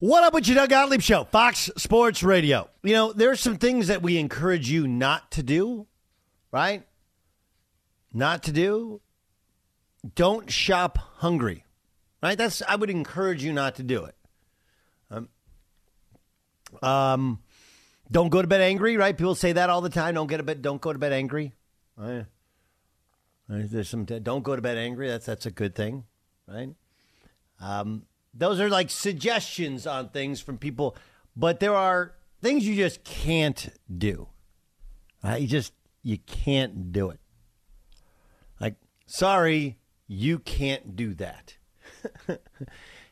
What up with your Doug Gottlieb Show, Fox Sports Radio. You know, there are some things that we encourage you not to do, right? Not to do. Don't shop hungry, right? I would encourage you not to do it. Don't go to bed angry, right? People say that all the time. Don't go to bed angry. Right? There's some. Don't go to bed angry. That's a good thing, right? Those are like suggestions on things from people, but there are things you just can't do. Right? You can't do it. Like, sorry, you can't do that.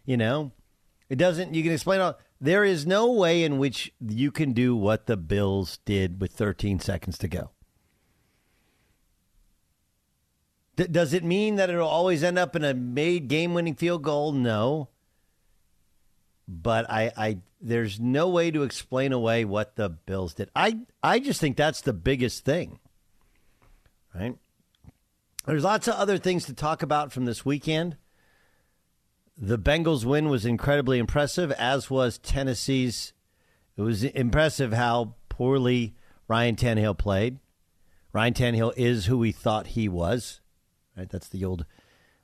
You know, you can explain all. There is no way in which you can do what the Bills did with 13 seconds to go. Does it mean that it'll always end up in a made game-winning field goal? No. But there's no way to explain away what the Bills did. I just think that's the biggest thing, right? There's lots of other things to talk about from this weekend. The Bengals win was incredibly impressive, as was Tennessee's. It was impressive how poorly Ryan Tannehill played. Ryan Tannehill is who we thought he was, right? That's the old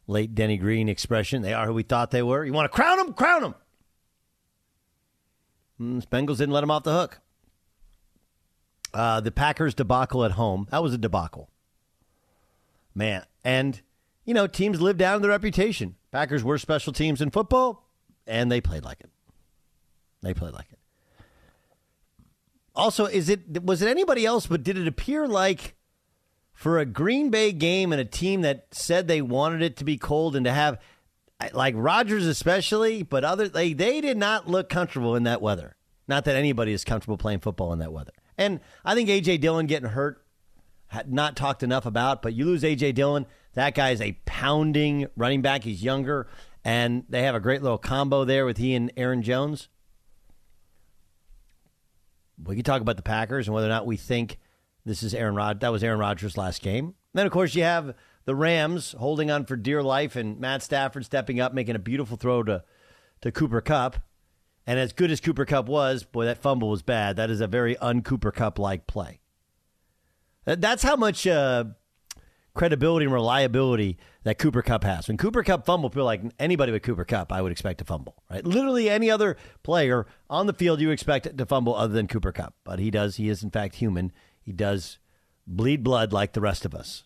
late Denny Green expression. They are who we thought they were. You want to crown them? Crown them. Bengals didn't let him off the hook. The Packers debacle at home. That was a debacle. Man. And, you know, teams live down to their reputation. Packers were special teams in football, and they played like it. Also, was it anybody else, but did it appear like for a Green Bay game and a team that said they wanted it to be cold and to have... like Rodgers especially, but they did not look comfortable in that weather. Not that anybody is comfortable playing football in that weather. And I think A.J. Dillon getting hurt, had not talked enough about, but you lose A.J. Dillon, that guy is a pounding running back. He's younger, and they have a great little combo there with he and Aaron Jones. We can talk about the Packers and whether or not we think this is that was Aaron Rodgers' last game. And then, of course, you have... the Rams holding on for dear life and Matt Stafford stepping up, making a beautiful throw to Cooper Kupp. And as good as Cooper Kupp was, boy, that fumble was bad. That is a very un-Cooper Kupp-like play. That's how much credibility and reliability that Cooper Kupp has. When Cooper Kupp fumbled, people like anybody with Cooper Kupp, I would expect to fumble. Right? Literally any other player on the field you expect to fumble other than Cooper Kupp. But he does. He is, in fact, human. He does bleed blood like the rest of us.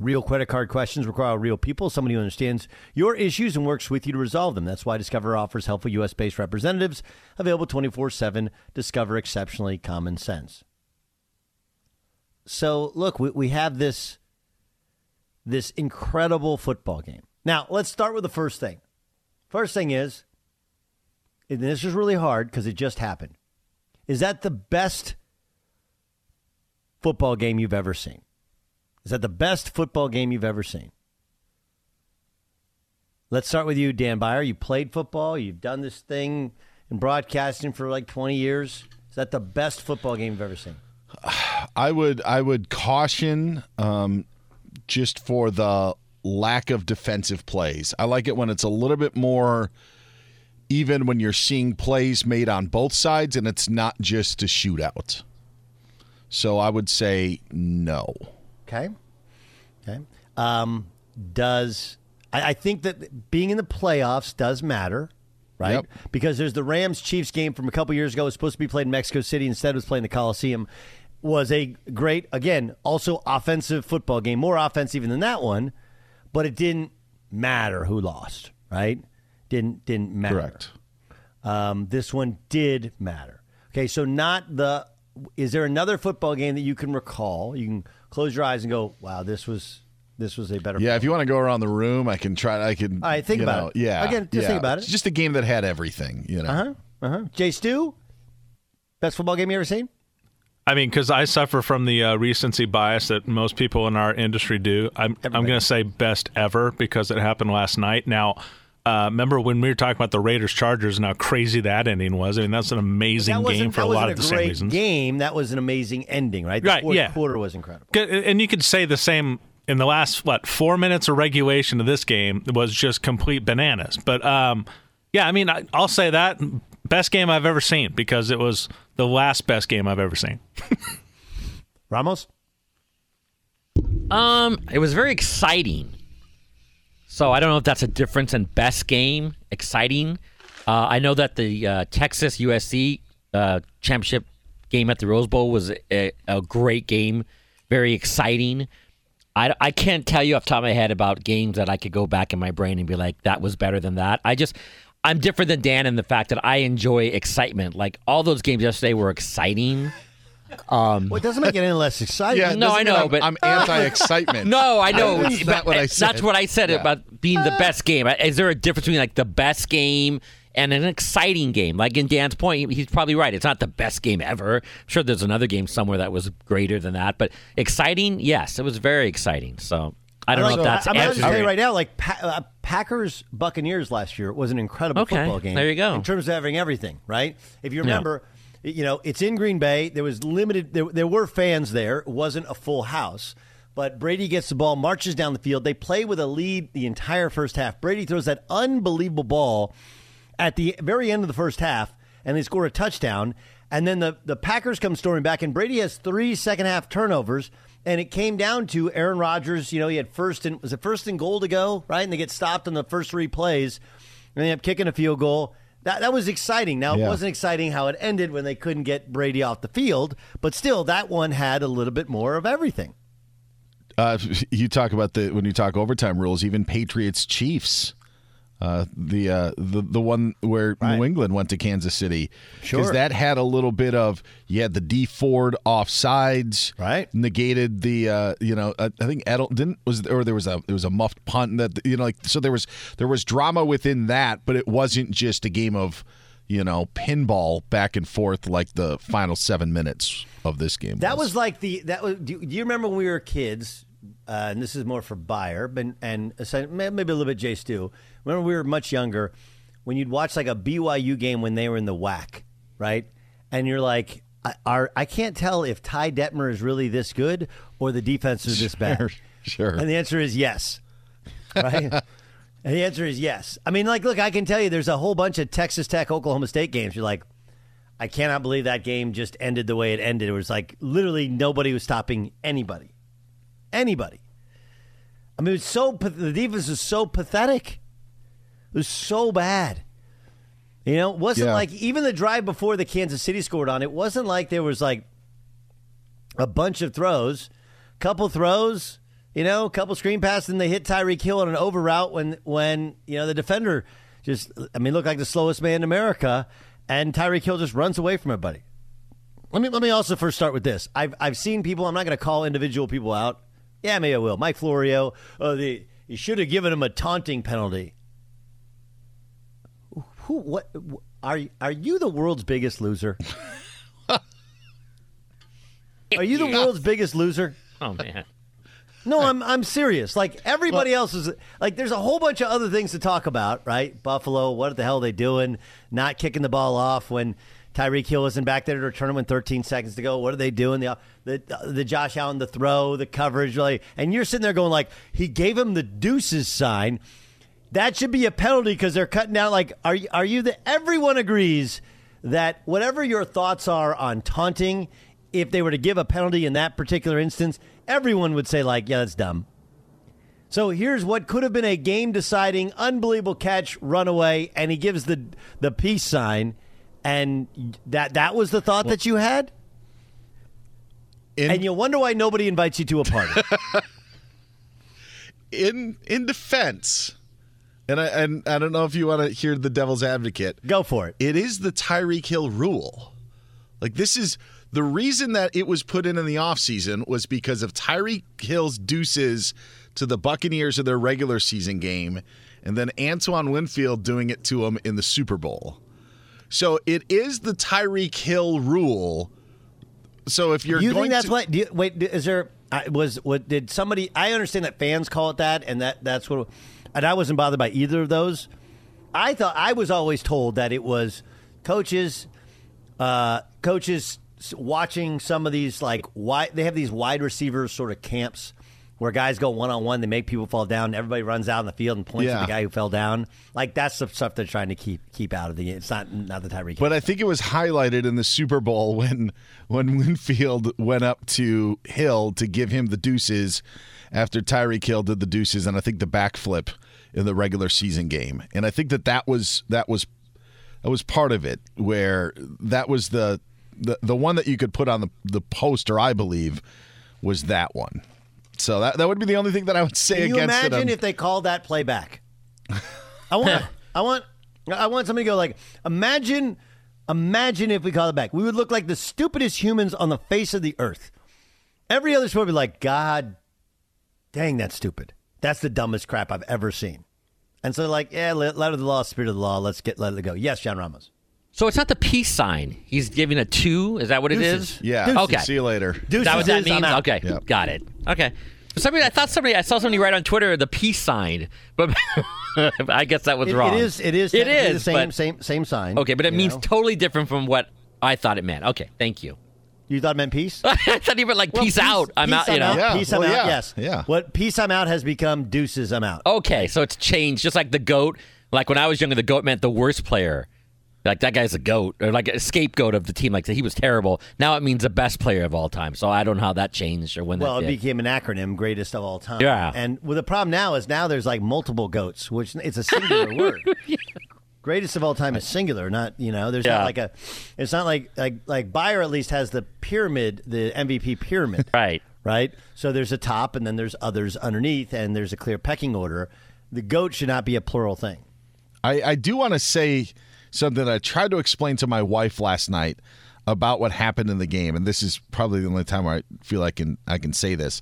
Real credit card questions require real people, somebody who understands your issues and works with you to resolve them. That's why Discover offers helpful U.S.-based representatives available 24/7. Discover, exceptionally common sense. So, look, we have this incredible football game. Now, let's start with the first thing. First thing is, and this is really hard because it just happened, is that the best football game you've ever seen? Is that the best football game you've ever seen? Let's start with you, Dan Byer. You played football. You've done this thing in broadcasting for like 20 years. Is that the best football game you've ever seen? I would caution just for the lack of defensive plays. I like it when it's a little bit more even when you're seeing plays made on both sides and it's not just a shootout. So I would say no. Okay. I think that being in the playoffs does matter, right? Yep. Because there's the Rams-Chiefs game from a couple years ago. It was supposed to be played in Mexico City. Instead, it was played in the Coliseum. Was a great, again, also offensive football game. More offense even than that one. But it didn't matter who lost, right? Didn't matter. Correct. This one did matter. Okay, so not the... Is there another football game that you can recall? You can close your eyes and go, "Wow, this was a better." Yeah, play. If you want to go around the room, I can try. I can. All right, think about it. Yeah, again, just think about it. It's just a game that had everything. You know. Jay Stew, Best football game you ever seen? I mean, because I suffer from the recency bias that most people in our industry do. I'm going to say best ever because it happened last night. Now, remember when we were talking about the Raiders-Chargers and how crazy that ending was? I mean, that's an amazing game for a lot of the same reasons. That wasn't a great game. That was an amazing ending, right? The fourth quarter was incredible. And you could say the same in the last, 4 minutes of regulation of this game was just complete bananas. But, yeah, I mean, I'll say that. Best game I've ever seen because it was the last best game I've ever seen. Ramos? It was very exciting. So I don't know if that's a difference in best game, exciting. I know that the Texas-USC championship game at the Rose Bowl was a great game, very exciting. I can't tell you off the top of my head about games that I could go back in my brain and be like, that was better than that. I'm different than Dan in the fact that I enjoy excitement. Like, all those games yesterday were exciting. Well, it doesn't make it any less exciting. Yeah, no, I know. But I'm anti-excitement. No, I know. That's not what I said. That's what I said about being the best game. Is there a difference between, like, the best game and an exciting game? Like, in Dan's point, he's probably right. It's not the best game ever. I'm sure there's another game somewhere that was greater than that. But exciting, yes. It was very exciting. So I don't know if that's answered. I'm going to say right now, like, Packers-Buccaneers last year was an incredible football game. There you go. In terms of having everything, right? If you remember, you know, it's in Green Bay. There was limited. There were fans there. It wasn't a full house. But Brady gets the ball, marches down the field. They play with a lead the entire first half. Brady throws that unbelievable ball at the very end of the first half, and they score a touchdown. And then the Packers come storming back, and Brady has 3 second-half turnovers. And it came down to Aaron Rodgers. You know, he had first and goal to go, right? And they get stopped on the first 3 plays, and they end up kicking a field goal. That was exciting. Now, it wasn't exciting how it ended when they couldn't get Brady off the field, but still, that one had a little bit more of everything. You talk about when you talk overtime rules, even Patriots-Chiefs. The one where New England went to Kansas City. Sure. Because that had a little bit of, the D Ford offsides. Right. Negated the, I think Edel there was a muffed punt that, so there was drama within that, but it wasn't just a game of, pinball back and forth like the final 7 minutes of this game. That was like do you remember when we were kids? And this is more for Byron and maybe a little bit Jay Stew. Remember we were much younger when you'd watch like a BYU game when they were in the WAC, right? And you're like, I can't tell if Ty Detmer is really this good or the defense is this bad. Sure. And the answer is yes, right? And the answer is yes. I mean, like, look, I can tell you there's a whole bunch of Texas Tech, Oklahoma State games. You're like, I cannot believe that game just ended the way it ended. It was like literally nobody was stopping anybody. I mean, the defense was so pathetic. It was so bad. It wasn't like even the drive before the Kansas City scored on, it wasn't like there was like a bunch of throws, couple throws, couple screen passes, and they hit Tyreek Hill on an over route when the defender just, looked like the slowest man in America, and Tyreek Hill just runs away from everybody. Let me also first start with this. I've seen people, I'm not going to call individual people out. Yeah, maybe I will. Mike Florio, you should have given him a taunting penalty. Who? What? Are you the world's biggest loser? Are you the world's biggest loser? Oh man! No, I'm serious. Like everybody else is. Like there's a whole bunch of other things to talk about, right? Buffalo, what the hell are they doing? Not kicking the ball off when Tyreek Hill isn't back there to return him with 13 seconds to go. What are they doing? The Josh Allen, the throw, the coverage. Really, and you're sitting there going like, he gave him the deuces sign. That should be a penalty because they're cutting down. Like, everyone agrees that whatever your thoughts are on taunting, if they were to give a penalty in that particular instance, everyone would say like, yeah, that's dumb. So here's what could have been a game-deciding, unbelievable catch, runaway, and he gives the peace sign. And that was the thought that you had? And you wonder why nobody invites you to a party. In defense, and I don't know if you want to hear the devil's advocate. Go for it. It is the Tyreek Hill rule. Like, this is the reason that it was put in the offseason was because of Tyreek Hill's deuces to the Buccaneers of their regular season game, and then Antoine Winfield doing it to him in the Super Bowl. So it is the Tyreek Hill rule. So if you're going to... I understand that fans call it that, and that's what... And I wasn't bothered by either of those. I was always told that it was coaches watching some of these, like, they have these wide receivers sort of camps where guys go one-on-one, they make people fall down, everybody runs out on the field and points at the guy who fell down. Like, that's the stuff they're trying to keep out of the game. It's not the Tyreek. But I think it was highlighted in the Super Bowl when Winfield went up to Hill to give him the deuces after Tyreek Hill did the deuces, and I think the backflip in the regular season game. And I think that was part of it, where that was the one that you could put on the poster, I believe, was that one. So that would be the only thing that I would say against it. Can you imagine if they called that play back? I want somebody to go like, imagine if we call it back. We would look like the stupidest humans on the face of the earth. Every other sport would be like, God dang, that's stupid. That's the dumbest crap I've ever seen. And so they're like, yeah, letter of the law, spirit of the law, let it go. Yes, John Ramos. So it's not the peace sign. He's giving a 2. Is that what it is? Yeah. Deuces. Okay. See you later. Deuces. That was that means. Okay. Yep. Got it. Okay. I saw somebody write on Twitter the peace sign, but I guess that was wrong. It is the same sign. Okay, but it means totally different from what I thought it meant. Okay, thank you. You thought it meant peace? I thought it meant like peace out. I'm out, you know. Peace I'm out, yes. Yeah. What peace I'm out has become deuces I'm out. Okay, so it's changed, just like the GOAT. Like when I was younger, the GOAT meant the worst player. Like, that guy's a GOAT, or like a scapegoat of the team. Like, he was terrible. Now it means the best player of all time. So I don't know how that changed or when that did. It became an acronym, greatest of all time. Yeah. And well, the problem now is now there's like multiple GOATs, which it's a singular word. Yeah. Greatest of all time is singular, not, you know, there's not like a, it's not like Bayer at least has the pyramid, the MVP pyramid. Right. Right. So there's a top and then there's others underneath and there's a clear pecking order. The GOAT should not be a plural thing. I do want to say something that I tried to explain to my wife last night about what happened in the game. And this is probably the only time where I feel I can say this.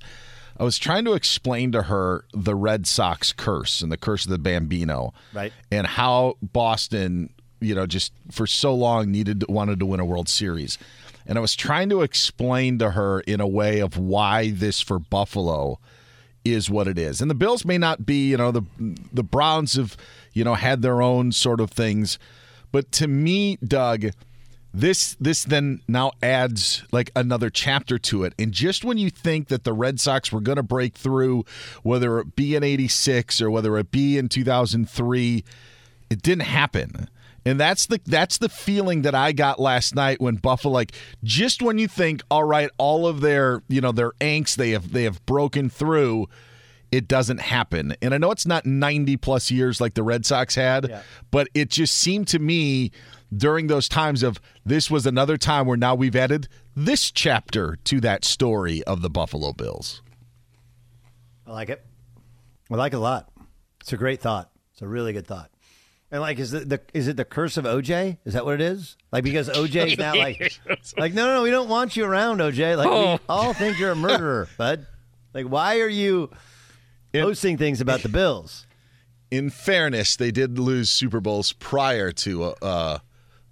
I was trying to explain to her the Red Sox curse and the curse of the Bambino, right? And how Boston, you know, just for so long wanted to win a World Series. And I was trying to explain to her in a way of why this for Buffalo is what it is. And the Bills may not be, you know, the Browns have, you know, had their own sort of things. But to me, Doug, This then now adds like another chapter to it. And just when you think that the Red Sox were going to break through, whether it be in 86 or whether it be in 2003, it didn't happen. And that's the feeling that I got last night when Buffalo, like, just when you think, all right, all of their, you know, their angst, they have broken through, it doesn't happen. And I know it's not 90 plus years like the Red Sox had, but it just seemed to me during those times of this was another time where now we've added this chapter to that story of the Buffalo Bills. I like it. I like it a lot. It's a great thought. It's a really good thought. And like, is it the curse of OJ? Is that what it is? Like, because OJ's now like no, we don't want you around, OJ. Like, we all think you're a murderer, bud. Like, why are you posting things about the Bills? In fairness, they did lose Super Bowls prior to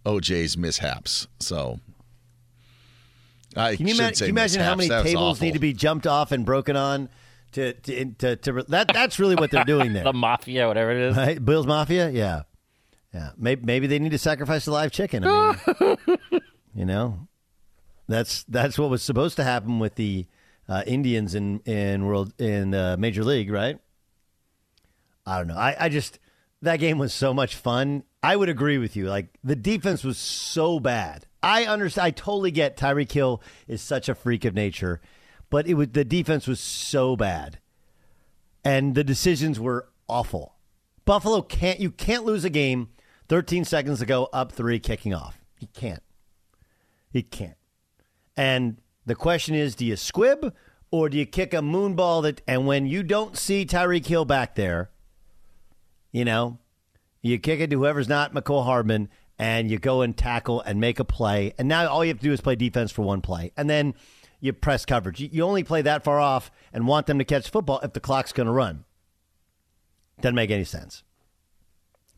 OJ's mishaps, so can you imagine how many tables need to be jumped off and broken on to that's really what they're doing there. The mafia, whatever it is, right? Bill's Mafia, yeah. Maybe they need to sacrifice a live chicken. I mean, you know, that's what was supposed to happen with the Indians in Major League, right? I don't know. I just, that game was so much fun. I would agree with you. Like, the defense was so bad. I understand. I totally get Tyreek Hill is such a freak of nature, but the defense was so bad, and the decisions were awful. Buffalo can't lose a game 13 seconds to go, up 3, kicking off. He can't. And the question is, do you squib or do you kick a moon ball and when you don't see Tyreek Hill back there, you know, you kick it to whoever's not McCole Hardman, and you go and tackle and make a play. And now all you have to do is play defense for one play. And then you press coverage. You only play that far off and want them to catch football if the clock's going to run. Doesn't make any sense.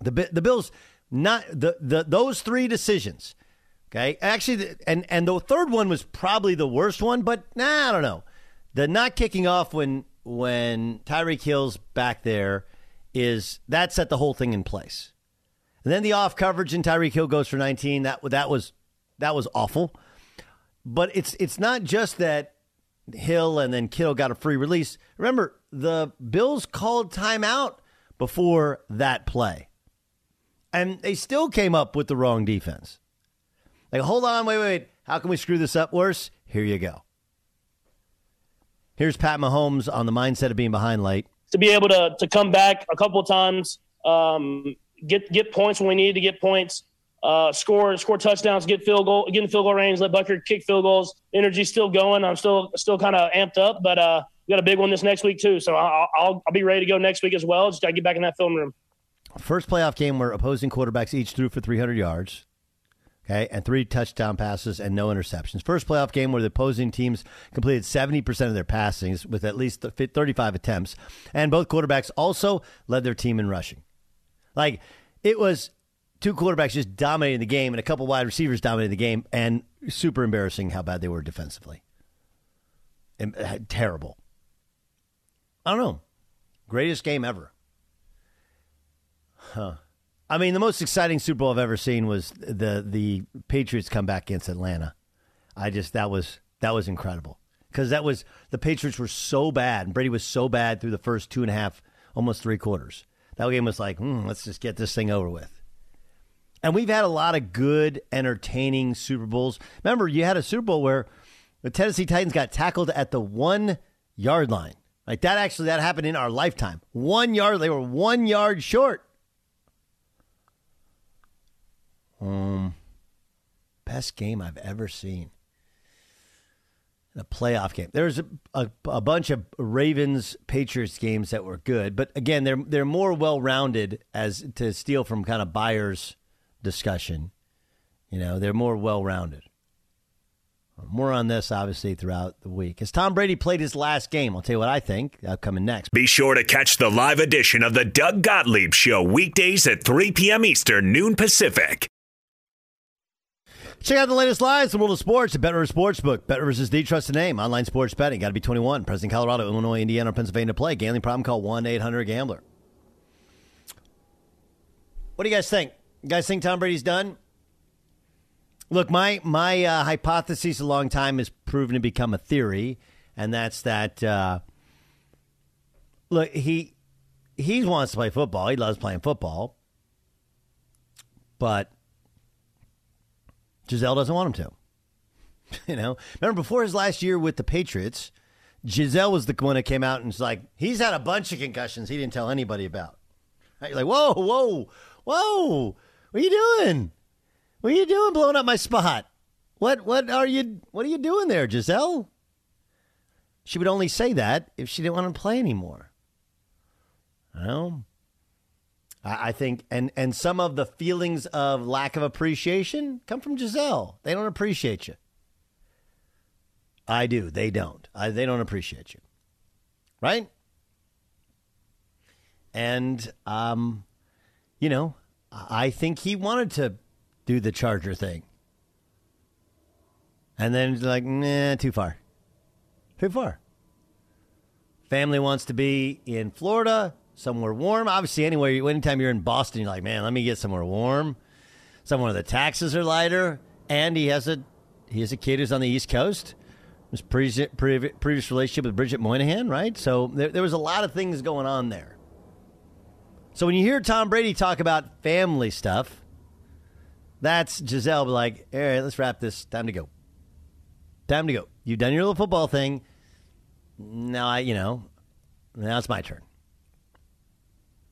The Bills Not those three decisions. Okay, actually, and the third one was probably the worst one, but I don't know. The not kicking off when Tyreek Hill's back there is that set the whole thing in place. And then the off coverage and Tyreek Hill goes for 19. That was awful. But it's not just that Hill and then Kittle got a free release. Remember, the Bills called timeout before that play, and they still came up with the wrong defense. Like, hold on, wait. How can we screw this up worse? Here you go. Here's Pat Mahomes on the mindset of being behind late. To be able to come back a couple of times, get points when we needed to get points, score touchdowns, get in field goal range, let Butker kick field goals. Energy's still going. I'm still kind of amped up, but we got a big one this next week too. So I'll be ready to go next week as well. Just got to get back in that film room. First playoff game where opposing quarterbacks each threw for 300 yards. Okay, and 3 touchdown passes and no interceptions. First playoff game where the opposing teams completed 70% of their passings with at least 35 attempts. And both quarterbacks also led their team in rushing. Like, it was 2 quarterbacks just dominating the game and a couple wide receivers dominating the game, and super embarrassing how bad they were defensively. And, terrible. I don't know. Greatest game ever. Huh. I mean, the most exciting Super Bowl I've ever seen was the Patriots come back against Atlanta. That was incredible, because that was, the Patriots were so bad and Brady was so bad through the first 2.5, almost 3 quarters. That game was like, let's just get this thing over with. And we've had a lot of good, entertaining Super Bowls. Remember, you had a Super Bowl where the Tennessee Titans got tackled at the 1-yard line. Like, that happened in our lifetime. 1 yard, they were 1 yard short. Best game I've ever seen. A playoff game. There's a bunch of Ravens-Patriots games that were good, but again, they're more well-rounded, as to steal from kind of Byers' discussion. You know, they're more well-rounded. More on this, obviously, throughout the week. As Tom Brady played his last game, I'll tell you what I think coming next. Be sure to catch the live edition of the Doug Gottlieb Show weekdays at 3 p.m. Eastern, noon Pacific. Check out the latest lives in the world of sports at BetRivers Sportsbook. BetRivers is the trusted name. Online sports betting. Got to be 21. Present in Colorado, Illinois, Indiana, or Pennsylvania to play. Gambling problem? Call 1-800-GAMBLER. What do you guys think? You guys think Tom Brady's done? Look, my hypothesis a long time has proven to become a theory, and that's that. Look, he wants to play football. He loves playing football, but Giselle doesn't want him to. You know, remember before his last year with the Patriots, Giselle was the one that came out and was like, "He's had a bunch of concussions. He didn't tell anybody about." Right? You're like, "Whoa! What are you doing?" What are you doing blowing up my spot? What are you doing there, Giselle? She would only say that if she didn't want to play anymore. Well, I think and some of the feelings of lack of appreciation come from Giselle. They don't appreciate you. I do. They don't. They don't appreciate you. Right? And, you know, I think he wanted to do the Charger thing. And then it's like, too far. Family wants to be in Florida, somewhere warm. Obviously, anywhere, anytime you're in Boston, you're like, man, let me get somewhere warm, somewhere the taxes are lighter. And he has a kid who's on the East Coast. His previous relationship with Bridget Moynihan, right? So there was a lot of things going on there. So when you hear Tom Brady talk about family stuff, that's Giselle like, all right, let's wrap this. Time to go. You've done your little football thing. Now it's my turn.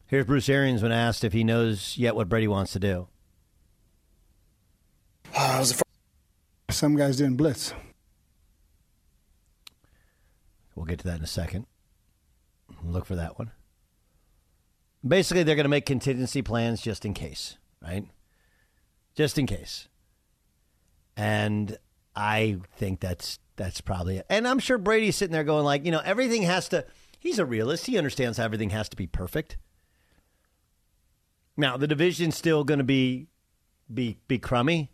Here's Bruce Arians when asked if he knows yet what Brady wants to do. Some guys didn't blitz. We'll get to that in a second. Look for that one. Basically, they're going to make contingency plans just in case, right? Just in case. And I think that's probably it. And I'm sure Brady's sitting there going like, everything has to, he's a realist. He understands how everything has to be perfect. Now, the division's still going to be crummy,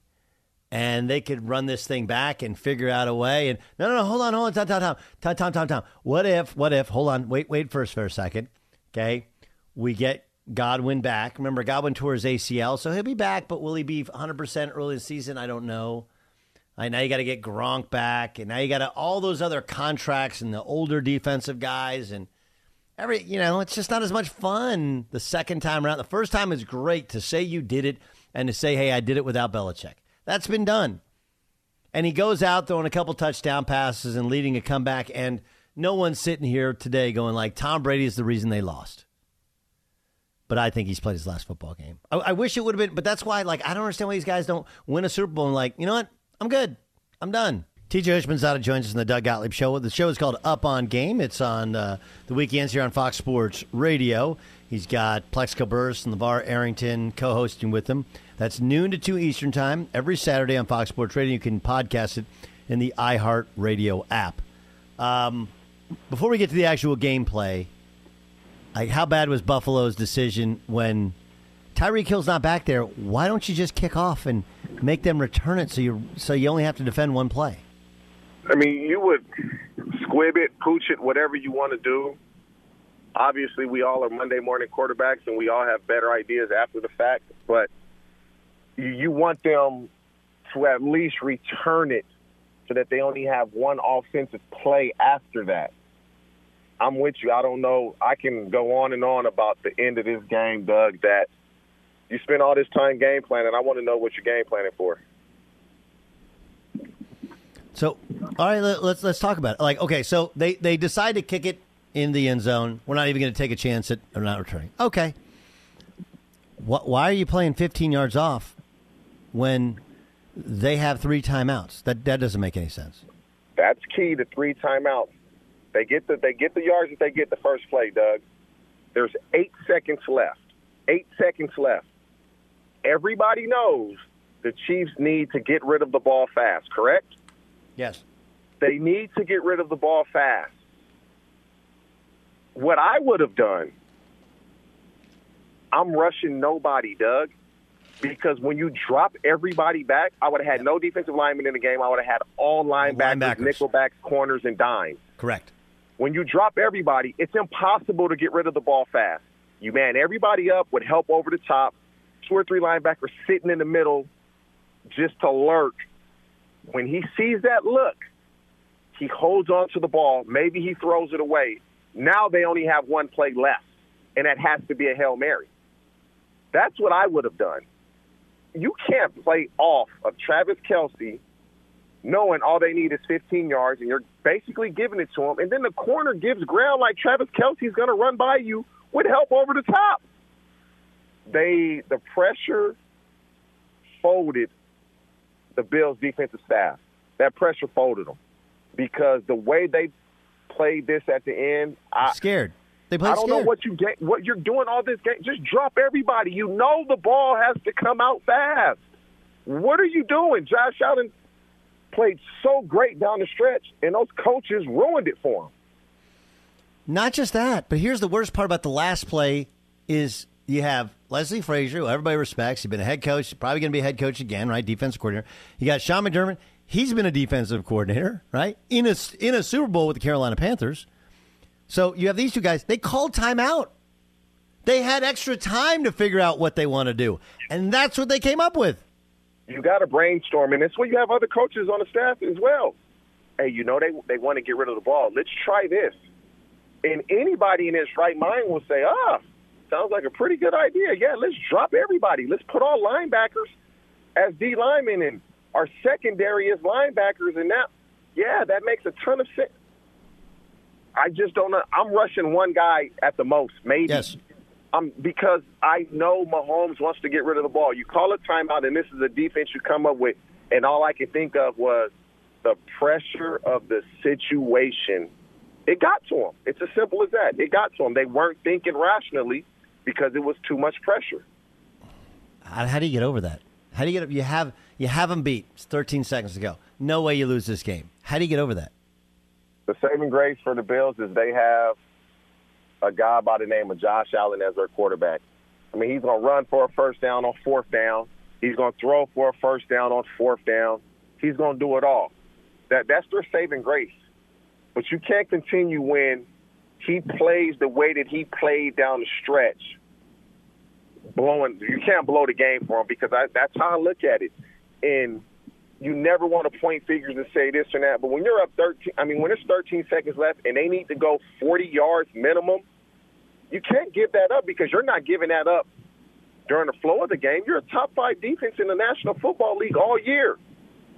and they could run this thing back and figure out a way. And no, hold on, Tom. What if, hold on, wait first for a second, okay? We get Godwin back. Remember, Godwin tore his ACL, so he'll be back, but will he be 100% early in the season? I don't know. Now you got to get Gronk back, and now you got all those other contracts and the older defensive guys, and it's just not as much fun the second time around. The first time is great to say you did it and to say, hey, I did it without Belichick. That's been done. And he goes out throwing a couple touchdown passes and leading a comeback, and no one's sitting here today going like, Tom Brady is the reason they lost. But I think he's played his last football game. I wish it would have been, but that's why, I don't understand why these guys don't win a Super Bowl and you know what? I'm good. I'm done. TJ Hushmanzada joins us in the Doug Gottlieb Show. The show is called Up on Game. It's on the weekends here on Fox Sports Radio. He's got Plexico Burris and LeVar Arrington co-hosting with him. That's noon to 2 Eastern time every Saturday on Fox Sports Radio. You can podcast it in the iHeartRadio app. Before we get to the actual gameplay, how bad was Buffalo's decision when Tyreek Hill's not back there? Why don't you just kick off and make them return it so you only have to defend one play? I mean, you would squib it, pooch it, whatever you want to do. Obviously, we all are Monday morning quarterbacks, and we all have better ideas after the fact. But you want them to at least return it so that they only have one offensive play after that. I'm with you. I don't know. I can go on and on about the end of this game, Doug, that you spend all this time game planning. I want to know what you're game planning for. So, all right, let's talk about it. So they decide to kick it in the end zone. We're not even going to take a chance at or not returning. Okay. Why are you playing 15 yards off when they have three timeouts? That doesn't make any sense. That's key, the three timeouts. They get the yards that they get the first play, Doug. There's 8 seconds left. 8 seconds left. Everybody knows the Chiefs need to get rid of the ball fast, correct? Yes. They need to get rid of the ball fast. What I would have done, I'm rushing nobody, Doug, because when you drop everybody back, I would have had no defensive linemen in the game. I would have had all linebackers, nickelbacks, corners, and dimes. Correct. When you drop everybody, it's impossible to get rid of the ball fast. You man everybody up with help over the top, 2 or 3 linebackers sitting in the middle just to lurk. When he sees that look, he holds on to the ball. Maybe he throws it away. Now they only have one play left, and that has to be a Hail Mary. That's what I would have done. You can't play off of Travis Kelce knowing all they need is 15 yards, and you're basically giving it to them, and then the corner gives ground like Travis Kelce's going to run by you with help over the top. The pressure folded the Bills' defensive staff. That pressure folded them because the way they played this at the end, scared. They played scared. I don't know what you're doing all this game. Just drop everybody. You know the ball has to come out fast. What are you doing? Josh Allen played so great down the stretch, and those coaches ruined it for him. Not just that, but here's the worst part about the last play is you have Leslie Frazier, who everybody respects. He's been a head coach, probably going to be a head coach again, right? Defensive coordinator. You got Sean McDermott. He's been a defensive coordinator, right? In a Super Bowl with the Carolina Panthers. So you have these two guys. They called timeout. They had extra time to figure out what they want to do, and that's what they came up with. You got to brainstorm, and it's where you have other coaches on the staff as well. Hey, they want to get rid of the ball. Let's try this. And anybody in his right mind will say, sounds like a pretty good idea. Yeah, let's drop everybody. Let's put all linebackers as D linemen and our secondary as linebackers. And now, yeah, that makes a ton of sense. I just don't know. I'm rushing one guy at the most, maybe. Yes. Because I know Mahomes wants to get rid of the ball. You call a timeout, and this is a defense you come up with. And all I could think of was the pressure of the situation. It got to them. It's as simple as that. It got to them. They weren't thinking rationally because it was too much pressure. How do you get over that? How do you get? You have them beat. It's 13 seconds to go. No way you lose this game. How do you get over that? The saving grace for the Bills is they have a guy by the name of Josh Allen as their quarterback. I mean, he's going to run for a first down on fourth down. He's going to throw for a first down on fourth down. He's going to do it all. That's their saving grace. But you can't continue when he plays the way that he played down the stretch. You can't blow the game for him, because that's how I look at it. And you never want to point fingers and say this or that. But when you're up when it's 13 seconds left and they need to go 40 yards minimum, you can't give that up, because you're not giving that up during the flow of the game. You're a top-5 defense in the National Football League all year.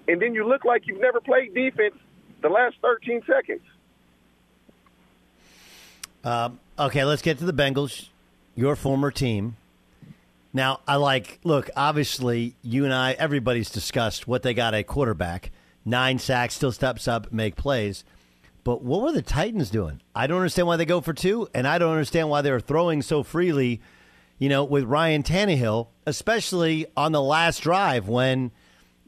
And then you look like you've never played defense the last 13 seconds. Okay, let's get to the Bengals, your former team. Now, obviously, you and I, everybody's discussed what they got at quarterback. 9 sacks, still steps up, make plays. But what were the Titans doing? I don't understand why they go for 2, and I don't understand why they were throwing so freely, with Ryan Tannehill, especially on the last drive when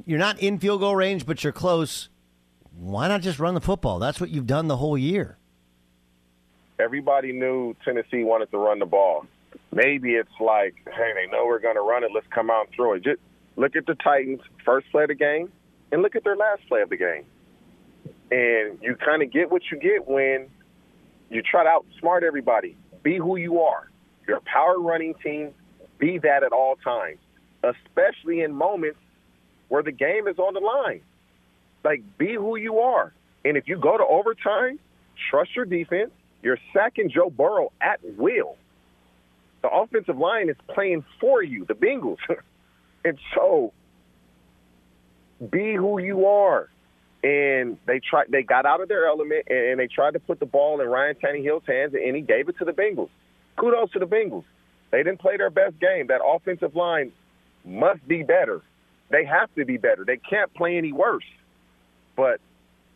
you're not in field goal range, but you're close. Why not just run the football? That's what you've done the whole year. Everybody knew Tennessee wanted to run the ball. Maybe it's like, hey, they know we're going to run it. Let's come out and throw it. Just look at the Titans' first play of the game and look at their last play of the game. And you kind of get what you get when you try to outsmart everybody. Be who you are. You're a power running team. Be that at all times, especially in moments where the game is on the line. Be who you are. And if you go to overtime, trust your defense. You're sacking Joe Burrow at will. The offensive line is playing for you, the Bengals. And so, be who you are. And they got out of their element, and they tried to put the ball in Ryan Tannehill's hands, and he gave it to the Bengals. Kudos to the Bengals. They didn't play their best game. That offensive line must be better. They have to be better. They can't play any worse. But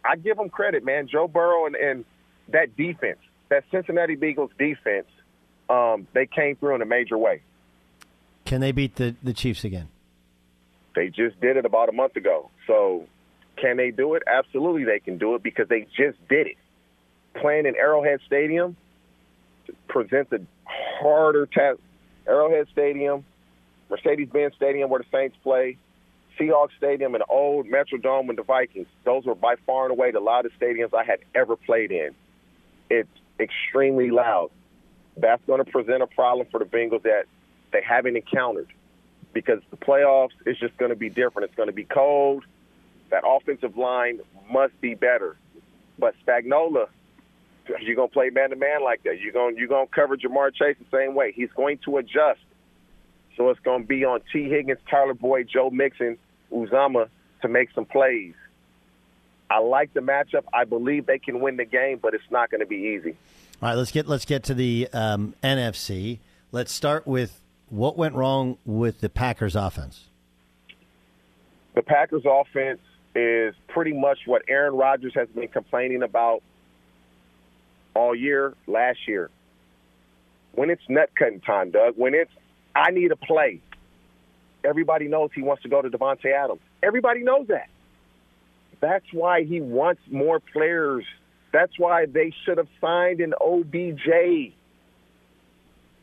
I give them credit, man. Joe Burrow and that defense, that Cincinnati Bengals defense, they came through in a major way. Can they beat the Chiefs again? They just did it about a month ago. So can they do it? Absolutely they can do it, because they just did it. Playing in Arrowhead Stadium presents a harder task. Arrowhead Stadium, Mercedes-Benz Stadium where the Saints play, Seahawks Stadium, and the old Metrodome with the Vikings. Those were by far and away the loudest stadiums I had ever played in. It's extremely loud. That's going to present a problem for the Bengals that they haven't encountered, because the playoffs is just going to be different. It's going to be cold. That offensive line must be better. But Spagnuolo, you're going to play man-to-man like that. You're going to cover Jamar Chase the same way. He's going to adjust. So it's going to be on T. Higgins, Tyler Boyd, Joe Mixon, Uzama to make some plays. I like the matchup. I believe they can win the game, but it's not going to be easy. All right, let's get to the NFC. Let's start with what went wrong with the Packers offense. The Packers offense is pretty much what Aaron Rodgers has been complaining about all year, last year. When it's nut-cutting time, Doug, when it's I need a play, everybody knows he wants to go to Devontae Adams. Everybody knows that. That's why he wants more players. That's why they should have signed an OBJ.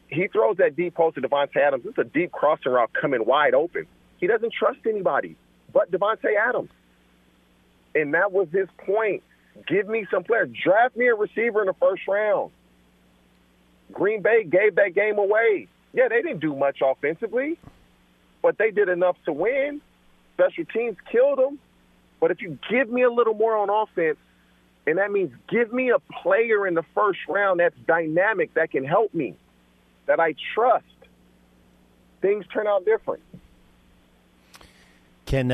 He throws that deep post to Devontae Adams. It's a deep crossing route coming wide open. He doesn't trust anybody but Devontae Adams. And that was his point. Give me some players. Draft me a receiver in the first round. Green Bay gave that game away. Yeah, they didn't do much offensively, but they did enough to win. Special teams killed them. But if you give me a little more on offense, and that means give me a player in the first round that's dynamic, that can help me, that I trust, things turn out different. Can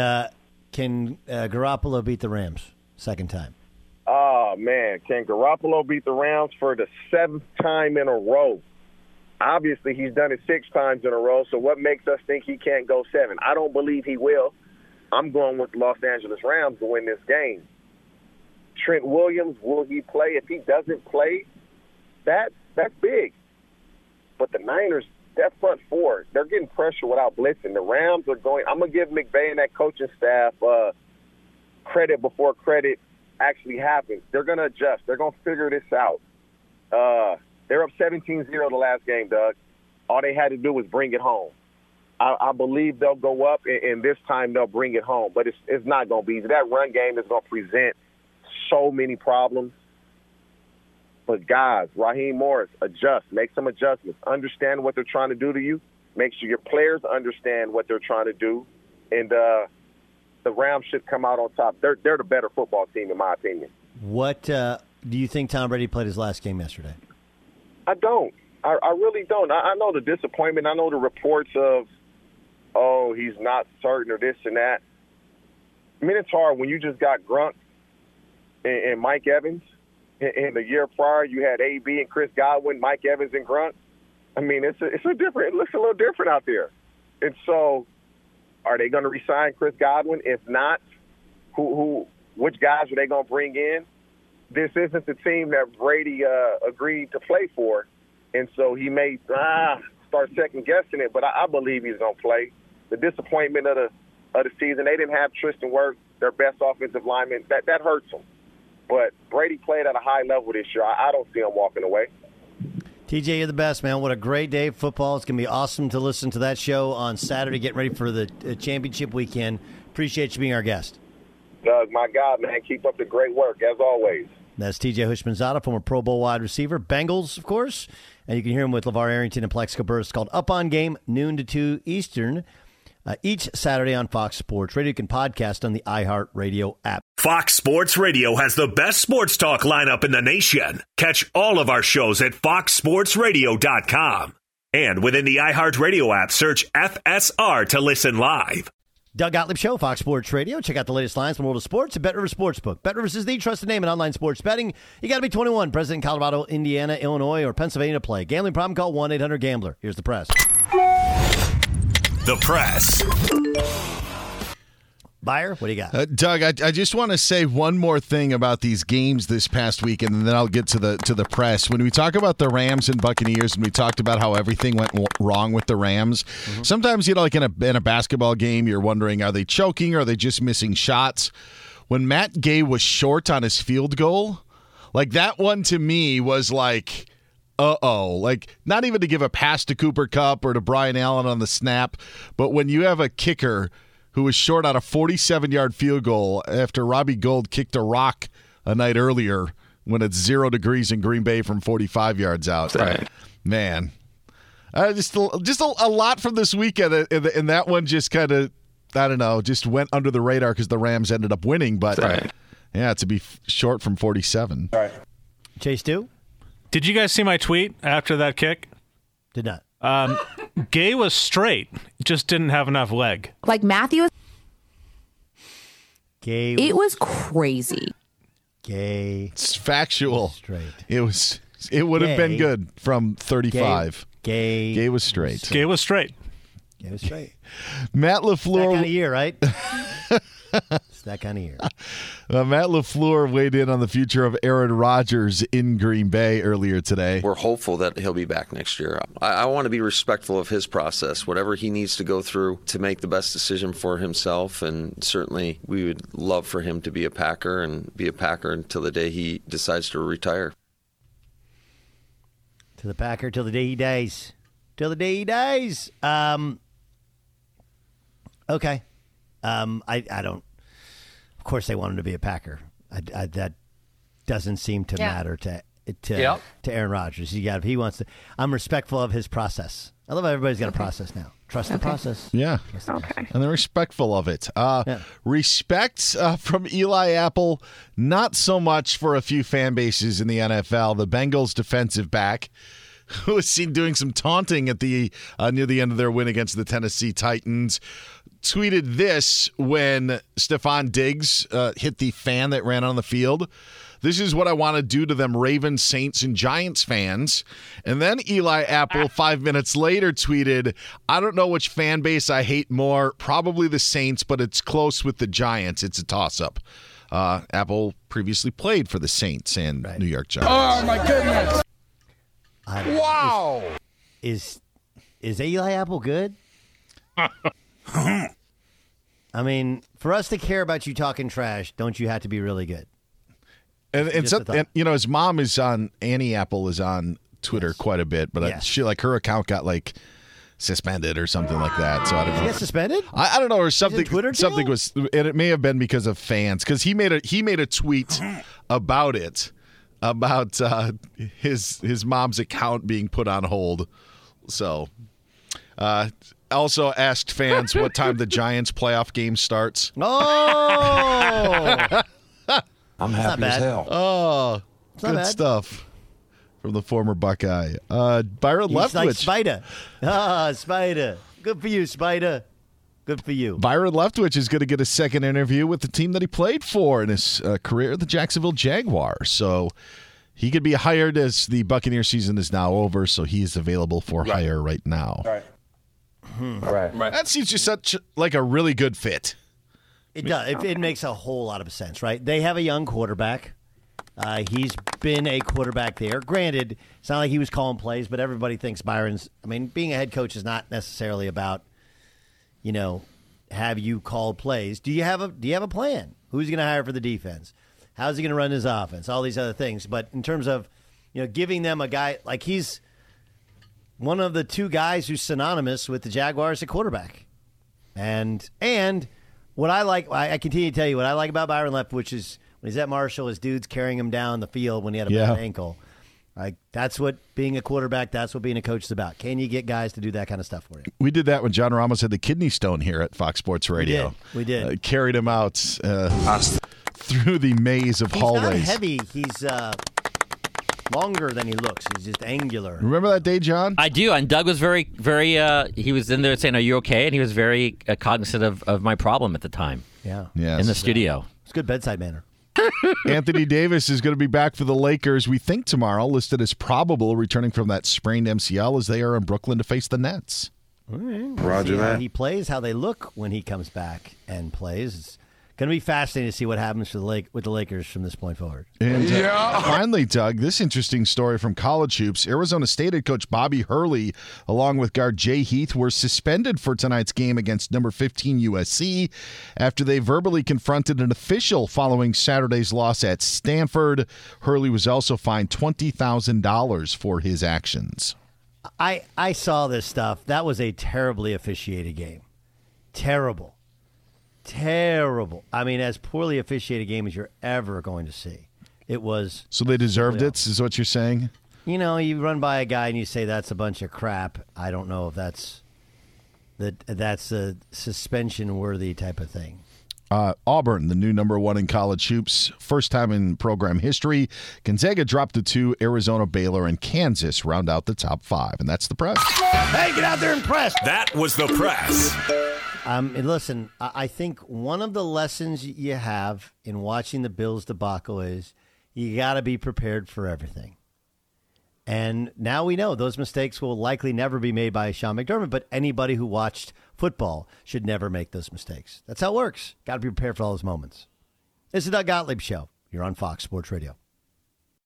Garoppolo beat the Rams second time? Oh, man. Can Garoppolo beat the Rams for the 7th time in a row? Obviously, he's done it 6 times in a row, so what makes us think he can't go 7? I don't believe he will. I'm going with the Los Angeles Rams to win this game. Trent Williams, will he play? If he doesn't play, that's big. But the Niners, that front four, they're getting pressure without blitzing. The Rams are going – I'm going to give McVay and that coaching staff credit before credit actually happens. They're going to adjust. They're going to figure this out. They're up 17-0 the last game, Doug. All they had to do was bring it home. I believe they'll go up, and this time they'll bring it home. But it's not going to be easy. That run game is going to present so many problems. But, guys, Raheem Morris, adjust. Make some adjustments. Understand what they're trying to do to you. Make sure your players understand what they're trying to do. And the Rams should come out on top. They're the better football team, in my opinion. What do you think Tom Brady played his last game yesterday? I don't. I really don't. I know the disappointment. I know the reports of, oh, he's not certain or this and that. I mean, it's hard when you just got Gronk and Mike Evans. And the year prior, you had A.B. and Chris Godwin, Mike Evans and Gronk. I mean, it's a different. It looks a little different out there. And so, are they going to resign Chris Godwin? If not, which guys are they going to bring in? This isn't the team that Brady agreed to play for, and so he may start second guessing it. But I believe he's going to play. The disappointment of the season, they didn't have Tristan Wirth, their best offensive lineman. That hurts them. But Brady played at a high level this year. I don't see him walking away. TJ, you're the best, man. What a great day of football. It's going to be awesome to listen to that show on Saturday, getting ready for the championship weekend. Appreciate you being our guest. Doug, my God, man, keep up the great work, as always. That's TJ Hushmanzada, former Pro Bowl wide receiver. Bengals, of course. And you can hear him with LeVar Arrington and Plexico Burris. It's called Up on Game, noon to 2 Eastern. Each Saturday on Fox Sports Radio. You can podcast on the iHeartRadio app. Fox Sports Radio has the best sports talk lineup in the nation. Catch all of our shows at foxsportsradio.com. And within the iHeartRadio app, search FSR to listen live. Doug Gottlieb Show, Fox Sports Radio. Check out the latest lines from the world of sports at BetRivers Sportsbook. BetRivers is the trusted name in online sports betting. You got to be 21, present in Colorado, Indiana, Illinois, or Pennsylvania to play. Gambling problem? Call 1-800-GAMBLER. Here's the press. The press. Buyer, what do you got? Doug, I just want to say one more thing about these games this past week, and then I'll get to the press. When we talk about the Rams and Buccaneers, and we talked about how everything went wrong with the Rams, sometimes, like in a basketball game, you're wondering, are they choking or are they just missing shots? When Matt Gay was short on his field goal, like that one to me was like, uh-oh, like not even to give a pass to Cooper Kupp or to Brian Allen on the snap, but when you have a kicker who was short on a 47-yard field goal after Robbie Gould kicked a rock a night earlier when it's 0 degrees in Green Bay from 45 yards out. Right. Man, just a lot from this weekend, and that one just kind of, I don't know, just went under the radar because the Rams ended up winning, but yeah, to be short from 47. All right. Jay Stew? Did you guys see my tweet after that kick? Did not. Gay was straight, just didn't have enough leg. Like Matthew. Gay. It was crazy. Gay. It's factual. Straight. It would have been good from 35. Gay was straight. Gay was straight. Matt LaFleur. That kind of year, right? It's that kind of year. Matt LaFleur weighed in on the future of Aaron Rodgers in Green Bay earlier today. We're hopeful that he'll be back next year. I want to be respectful of his process, whatever he needs to go through to make the best decision for himself. And certainly we would love for him to be a Packer and be a Packer until the day he decides to retire. To the Packer till the day he dies. Till the day he dies. Okay. I don't. Of course, they want him to be a Packer. That doesn't seem to matter to Aaron Rodgers. He wants to. I'm respectful of his process. I love how everybody's got a process now. Trust the process. Yeah. And they're respectful of it. Respect from Eli Apple, not so much for a few fan bases in the NFL. The Bengals defensive back, who was seen doing some taunting at the near the end of their win against the Tennessee Titans, tweeted this when Stephon Diggs hit the fan that ran on the field. This is what I want to do to them Ravens, Saints, and Giants fans. And then Eli Apple 5 minutes later tweeted, I don't know which fan base I hate more, probably the Saints, but it's close with the Giants. It's a toss-up. Apple previously played for the Saints and New York Giants. Oh, my goodness. Wow. Is Eli Apple good? I mean, for us to care about you talking trash, don't you have to be really good? And his mom is on Annie Apple is on Twitter quite a bit, but she, like, her account got like suspended or something like that. So I don't know. He got suspended? I don't know, or something. Something deal? Was, and it may have been because of fans, because he made a tweet about it, about his mom's account being put on hold. So, also asked fans what time the Giants playoff game starts. Oh. I'm happy as hell. Oh, good stuff from the former Buckeye. Byron Leftwich. He's like Spider. Ah, Spider. Good for you, Spider. Good for you. Byron Leftwich is going to get a second interview with the team that he played for in his career, the Jacksonville Jaguars. So he could be hired as the Buccaneer season is now over, so he is available for hire right now. All right. Right. That seems just such like a really good fit. It does. It makes a whole lot of sense, right? They have a young quarterback. He's been a quarterback there. Granted, it's not like he was calling plays, but everybody thinks Byron's. I mean, being a head coach is not necessarily about, you know, have you called plays? Do you have a plan? Who's he going to hire for the defense? How's he going to run his offense? All these other things. But in terms of, you know, giving them a guy like he's one of the two guys who's synonymous with the Jaguars at quarterback, and. What I like, I continue to tell you what I like about Byron Leftwich is when he's at Marshall, his dude's carrying him down the field when he had a bad ankle. Like, that's what being a quarterback, that's what being a coach is about. Can you get guys to do that kind of stuff for you? We did that when John Ramos had the kidney stone here at Fox Sports Radio. We did. Carried him out through the maze of hallways. He's not heavy. He's longer than he looks. He's just angular. Remember that day, John? I do, and Doug was very, very, he was in there saying, are you okay? And he was very cognizant of my problem at the time. Yeah. Yes. In the studio. It's good bedside manner. Anthony Davis is going to be back for the Lakers, we think, tomorrow, listed as probable, returning from that sprained MCL as they are in Brooklyn to face the Nets. All right. Roger that. How he plays, how they look when he comes back and plays. It's going to be fascinating to see what happens with the Lakers from this point forward. And finally, Doug, this interesting story from College Hoops. Arizona State head coach Bobby Hurley, along with guard Jay Heath, were suspended for tonight's game against number 15 USC after they verbally confronted an official following Saturday's loss at Stanford. Hurley was also fined $20,000 for his actions. I saw this stuff. That was a terribly officiated game. Terrible. I mean, as poorly officiated game as you're ever going to see. It was. So they deserved it, is what you're saying? You know, you run by a guy and you say that's a bunch of crap. I don't know if that's a suspension-worthy type of thing. Auburn, the new number one in college hoops, first time in program history. Gonzaga dropped to 2. Arizona, Baylor, and Kansas round out the top 5, and that's the press. Hey, get out there and press. That was the press. And listen, I think one of the lessons you have in watching the Bills debacle is you got to be prepared for everything. And now we know those mistakes will likely never be made by Sean McDermott, but anybody who watched football should never make those mistakes. That's how it works. Got to be prepared for all those moments. This is the Doug Gottlieb Show. You're on Fox Sports Radio.